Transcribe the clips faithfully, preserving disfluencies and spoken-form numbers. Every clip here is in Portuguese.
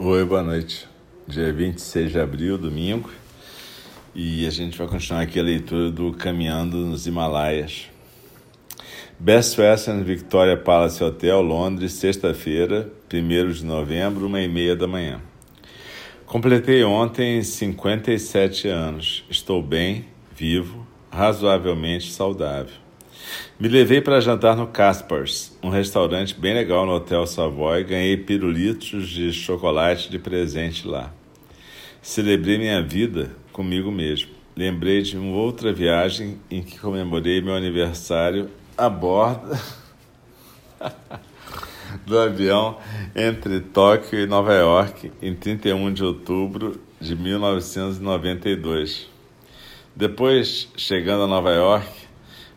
Oi, boa noite. Dia vinte e seis de abril, domingo, e a gente vai continuar aqui a leitura do Caminhando nos Himalaias. Best Western Victoria Palace Hotel, Londres, sexta-feira, primeiro de novembro, uma e meia da manhã. Completei ontem cinquenta e sete anos. Estou bem, vivo, razoavelmente saudável. Me levei para jantar no Casper's, um restaurante bem legal no Hotel Savoy. Ganhei pirulitos de chocolate de presente lá. Celebrei minha vida comigo mesmo. Lembrei de uma outra viagem em que comemorei meu aniversário a bordo do avião entre Tóquio e Nova York em trinta e um de outubro de mil novecentos e noventa e dois. Depois, chegando a Nova York,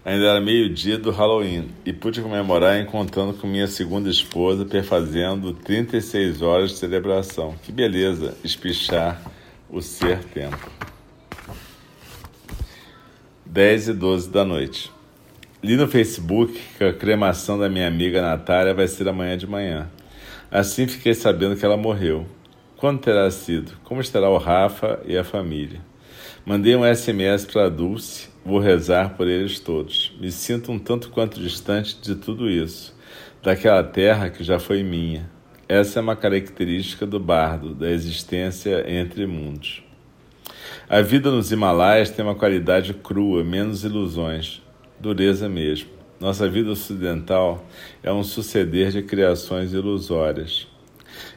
ainda era meio-dia do Halloween e pude comemorar encontrando com minha segunda esposa, perfazendo trinta e seis horas de celebração. Que beleza, espichar o ser tempo. dez e doze da noite. Li no Facebook que a cremação da minha amiga Natália vai ser amanhã de manhã. Assim fiquei sabendo que ela morreu. Quando terá sido? Como estará o Rafa e a família? Mandei um S M S para a Dulce. Vou rezar por eles todos. Me sinto um tanto quanto distante de tudo isso, daquela terra que já foi minha. Essa é uma característica do bardo, da existência entre mundos. A vida nos Himalaias tem uma qualidade crua, menos ilusões, dureza mesmo. Nossa vida ocidental é um suceder de criações ilusórias.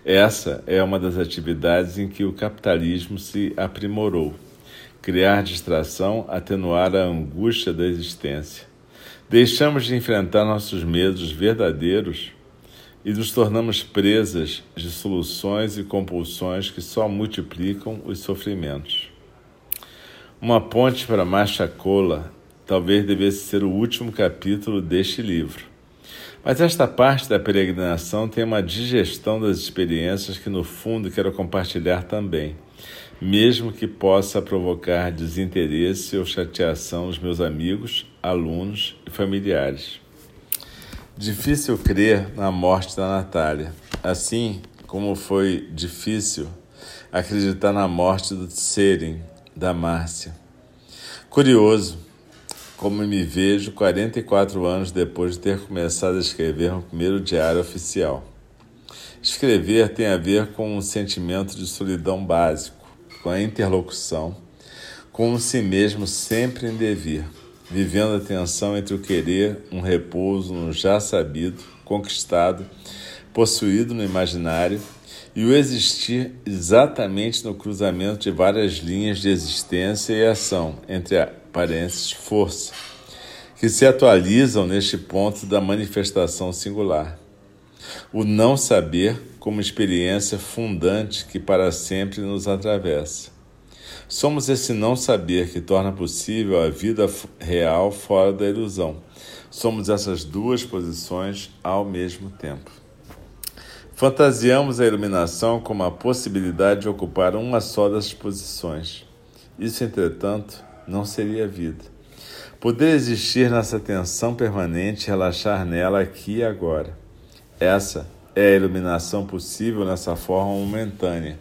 Essa é uma das atividades em que o capitalismo se aprimorou. Criar distração, atenuar a angústia da existência. Deixamos de enfrentar nossos medos verdadeiros e nos tornamos presas de soluções e compulsões que só multiplicam os sofrimentos. Uma ponte para Masha Cola talvez devesse ser o último capítulo deste livro. Mas esta parte da peregrinação tem uma digestão das experiências que, no fundo, quero compartilhar também, mesmo que possa provocar desinteresse ou chateação aos meus amigos, alunos e familiares. Difícil crer na morte da Natália, assim como foi difícil acreditar na morte do Seren, da Márcia. Curioso como me vejo quarenta e quatro anos depois de ter começado a escrever o primeiro diário oficial. Escrever tem a ver com um sentimento de solidão básico, com a interlocução, com si mesmo sempre em devir, vivendo a tensão entre o querer, um repouso no já sabido, conquistado, possuído no imaginário, e o existir exatamente no cruzamento de várias linhas de existência e ação, entre aparências e força, que se atualizam neste ponto da manifestação singular. O não saber como experiência fundante que para sempre nos atravessa. Somos esse não saber que torna possível a vida real fora da ilusão. Somos essas duas posições ao mesmo tempo. Fantasiamos a iluminação como a possibilidade de ocupar uma só das posições. Isso, entretanto, não seria vida. Poder existir nessa tensão permanente e relaxar nela aqui e agora. Essa é a iluminação possível nessa forma momentânea,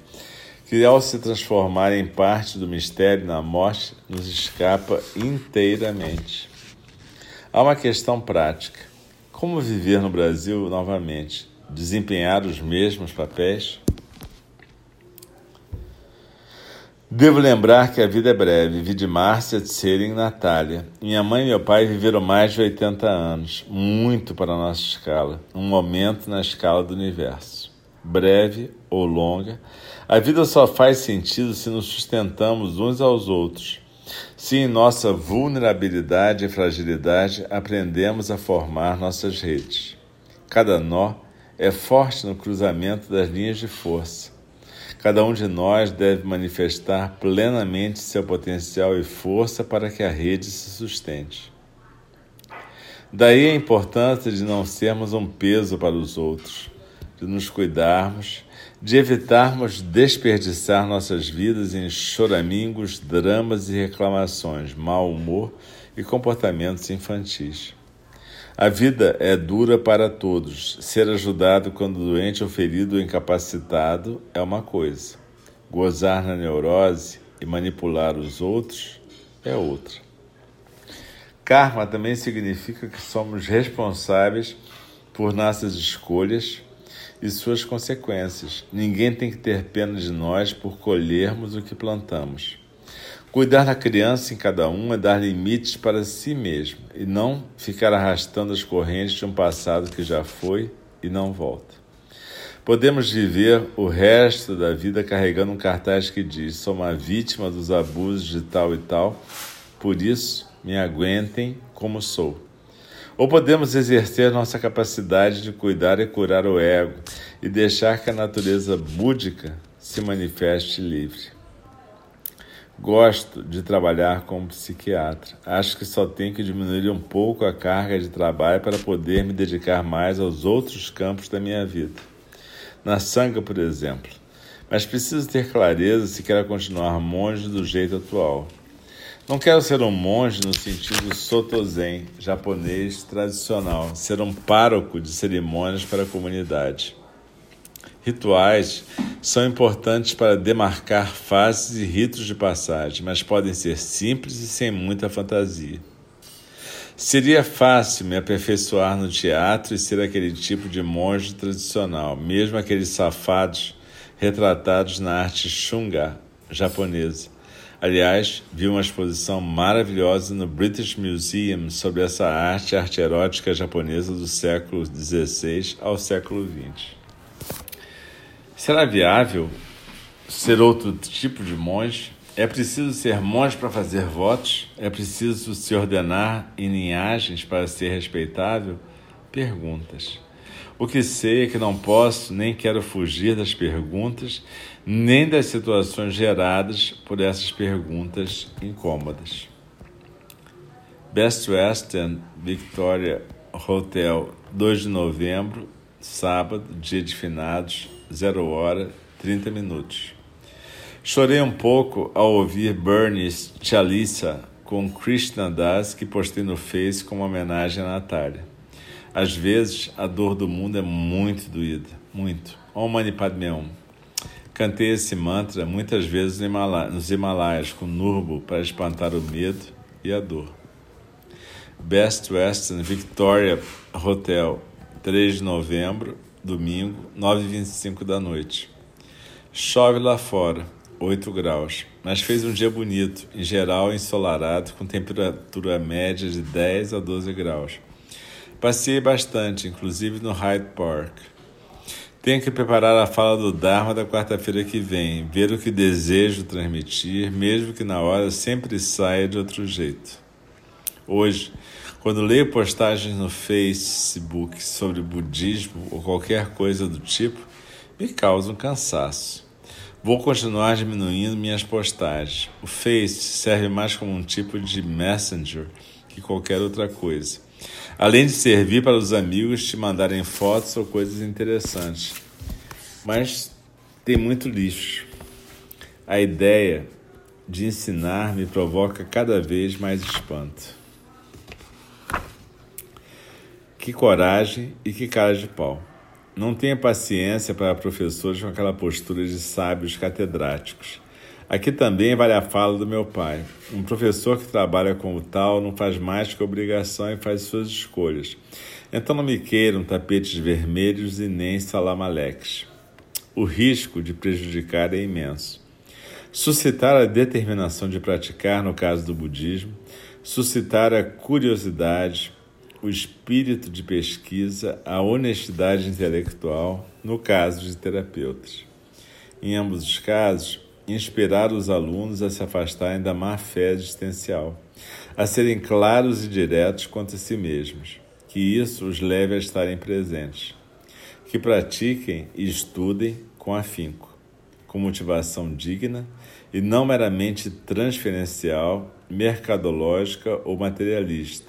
que ao se transformar em parte do mistério na morte, nos escapa inteiramente. Há uma questão prática. Como viver no Brasil novamente? Desempenhar os mesmos papéis? Devo lembrar que a vida é breve. Vi de Márcia, de Seren e Natália. Minha mãe e meu pai viveram mais de oitenta anos. Muito para a nossa escala. Um momento na escala do universo. Breve ou longa, a vida só faz sentido se nos sustentamos uns aos outros. Se em nossa vulnerabilidade e fragilidade aprendemos a formar nossas redes. Cada nó é forte no cruzamento das linhas de força. Cada um de nós deve manifestar plenamente seu potencial e força para que a rede se sustente. Daí a importância de não sermos um peso para os outros, de nos cuidarmos, de evitarmos desperdiçar nossas vidas em choramingos, dramas e reclamações, mau humor e comportamentos infantis. A vida é dura para todos. Ser ajudado quando doente ou ferido ou incapacitado é uma coisa. Gozar na neurose e manipular os outros é outra. Karma também significa que somos responsáveis por nossas escolhas e suas consequências. Ninguém tem que ter pena de nós por colhermos o que plantamos. Cuidar da criança em cada um é dar limites para si mesmo e não ficar arrastando as correntes de um passado que já foi e não volta. Podemos viver o resto da vida carregando um cartaz que diz: sou uma vítima dos abusos de tal e tal, por isso me aguentem como sou. Ou podemos exercer nossa capacidade de cuidar e curar o ego e deixar que a natureza búdica se manifeste livre. Gosto de trabalhar como psiquiatra. Acho que só tenho que diminuir um pouco a carga de trabalho para poder me dedicar mais aos outros campos da minha vida. Na sangha, por exemplo. Mas preciso ter clareza se quero continuar monge do jeito atual. Não quero ser um monge no sentido Soto Zen, japonês tradicional. Ser um pároco de cerimônias para a comunidade. Rituais são importantes para demarcar fases e ritos de passagem, mas podem ser simples e sem muita fantasia. Seria fácil me aperfeiçoar no teatro e ser aquele tipo de monge tradicional, mesmo aqueles safados retratados na arte shunga japonesa. Aliás, vi uma exposição maravilhosa no British Museum sobre essa arte, arte erótica japonesa do século dezesseis ao século vinte. Será viável ser outro tipo de monge? É preciso ser monge para fazer votos? É preciso se ordenar em linhagens para ser respeitável? Perguntas. O que sei é que não posso nem quero fugir das perguntas, nem das situações geradas por essas perguntas incômodas. Best Western Victoria Hotel, dois de novembro, sábado, dia de finados, zero hora, trinta minutos. Chorei um pouco ao ouvir Bernice Chalissa com Krishna Das, que postei no Face como homenagem à Natália. Às vezes, a dor do mundo é muito doída, muito. Om Mani Padme Hum. Cantei esse mantra muitas vezes nos Himalaias, com Nurbo, para espantar o medo e a dor. Best Western Victoria Hotel, três de novembro, domingo, nove e vinte e cinco da noite. Chove lá fora, oito graus, mas fez um dia bonito, em geral ensolarado, com temperatura média de dez a doze graus. Passei bastante, inclusive no Hyde Park. Tenho que preparar a fala do Dharma da quarta-feira que vem, ver o que desejo transmitir, mesmo que na hora sempre saia de outro jeito. Hoje, quando leio postagens no Facebook sobre budismo ou qualquer coisa do tipo, me causa um cansaço. Vou continuar diminuindo minhas postagens. O Face serve mais como um tipo de messenger que qualquer outra coisa. Além de servir para os amigos te mandarem fotos ou coisas interessantes. Mas tem muito lixo. A ideia de ensinar me provoca cada vez mais espanto. Que coragem e que cara de pau. Não tenha paciência para professores com aquela postura de sábios catedráticos. Aqui também vale a fala do meu pai. Um professor que trabalha como tal não faz mais que obrigação e faz suas escolhas. Então não me queiram tapetes vermelhos e nem salamaleques. O risco de prejudicar é imenso. Suscitar a determinação de praticar, no caso do budismo, suscitar a curiosidade, o espírito de pesquisa, a honestidade intelectual, no caso de terapeutas. Em ambos os casos, inspirar os alunos a se afastarem da má fé existencial, a serem claros e diretos quanto a si mesmos, que isso os leve a estarem presentes, que pratiquem e estudem com afinco, com motivação digna e não meramente transferencial, mercadológica ou materialista,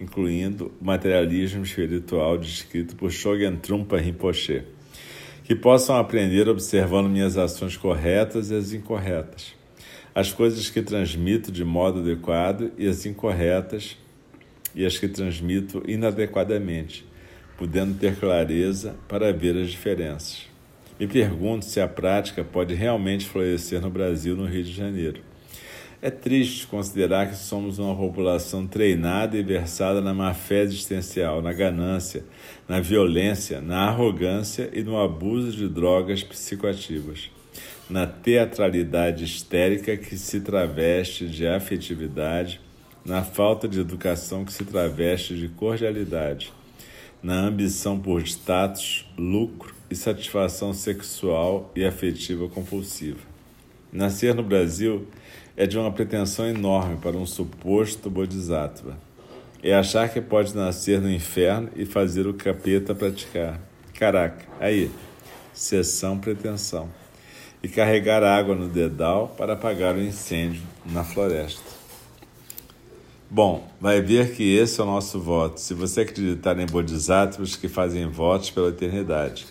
incluindo o materialismo espiritual descrito por Chögyam Trungpa Rinpoche, que possam aprender observando minhas ações corretas e as incorretas, as coisas que transmito de modo adequado e as incorretas, e as que transmito inadequadamente, podendo ter clareza para ver as diferenças. Me pergunto se a prática pode realmente florescer no Brasil, no Rio de Janeiro. É triste considerar que somos uma população treinada e versada na má-fé existencial, na ganância, na violência, na arrogância e no abuso de drogas psicoativas, na teatralidade histérica que se traveste de afetividade, na falta de educação que se traveste de cordialidade, na ambição por status, lucro e satisfação sexual e afetiva compulsiva. Nascer no Brasil é de uma pretensão enorme para um suposto bodhisattva. É achar que pode nascer no inferno e fazer o capeta praticar. Caraca, aí, sessão pretensão. E carregar água no dedal para apagar o incêndio na floresta. Bom, vai ver que esse é o nosso voto, se você acreditar em bodhisattvas que fazem votos pela eternidade.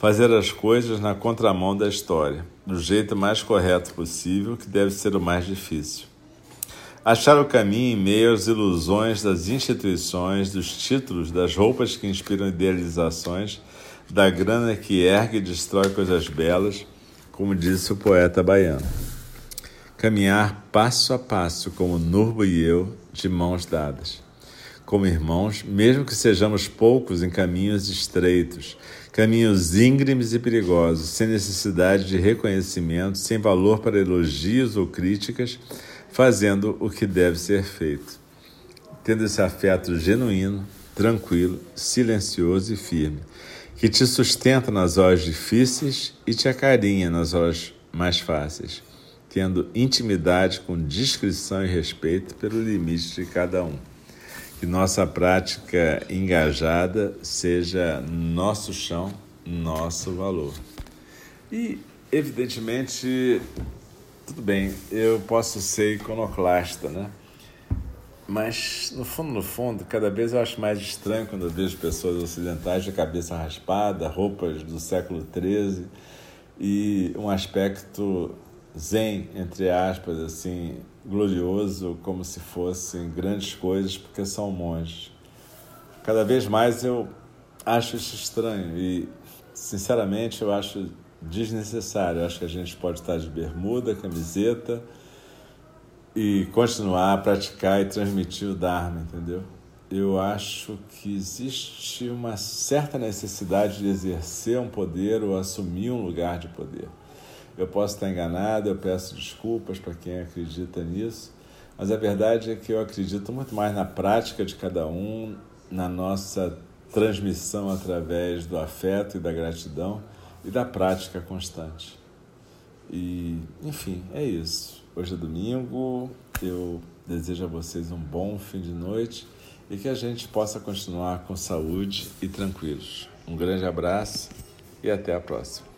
Fazer as coisas na contramão da história, do jeito mais correto possível, que deve ser o mais difícil. Achar o caminho em meio às ilusões das instituições, dos títulos, das roupas que inspiram idealizações, da grana que ergue e destrói coisas belas, como disse o poeta baiano. Caminhar passo a passo, como Nurbo e eu, de mãos dadas. Como irmãos, mesmo que sejamos poucos em caminhos estreitos, caminhos íngremes e perigosos, sem necessidade de reconhecimento, sem valor para elogios ou críticas, fazendo o que deve ser feito. Tendo esse afeto genuíno, tranquilo, silencioso e firme, que te sustenta nas horas difíceis e te acarinha nas horas mais fáceis, tendo intimidade com discrição e respeito pelo limite de cada um. Que nossa prática engajada seja nosso chão, nosso valor. E, evidentemente, tudo bem, eu posso ser iconoclasta, né? Mas, no fundo, no fundo, cada vez eu acho mais estranho quando eu vejo pessoas ocidentais de cabeça raspada, roupas do século treze e um aspecto zen, entre aspas, assim, glorioso, como se fossem grandes coisas, porque são monges. Cada vez mais eu acho isso estranho e, sinceramente, eu acho desnecessário. Eu acho que a gente pode estar de bermuda, camiseta e continuar a praticar e transmitir o Dharma, entendeu? Eu acho que existe uma certa necessidade de exercer um poder ou assumir um lugar de poder. Eu posso estar enganado, eu peço desculpas para quem acredita nisso, mas a verdade é que eu acredito muito mais na prática de cada um, na nossa transmissão através do afeto e da gratidão e da prática constante. E, enfim, é isso. Hoje é domingo, eu desejo a vocês um bom fim de noite e que a gente possa continuar com saúde e tranquilos. Um grande abraço e até a próxima.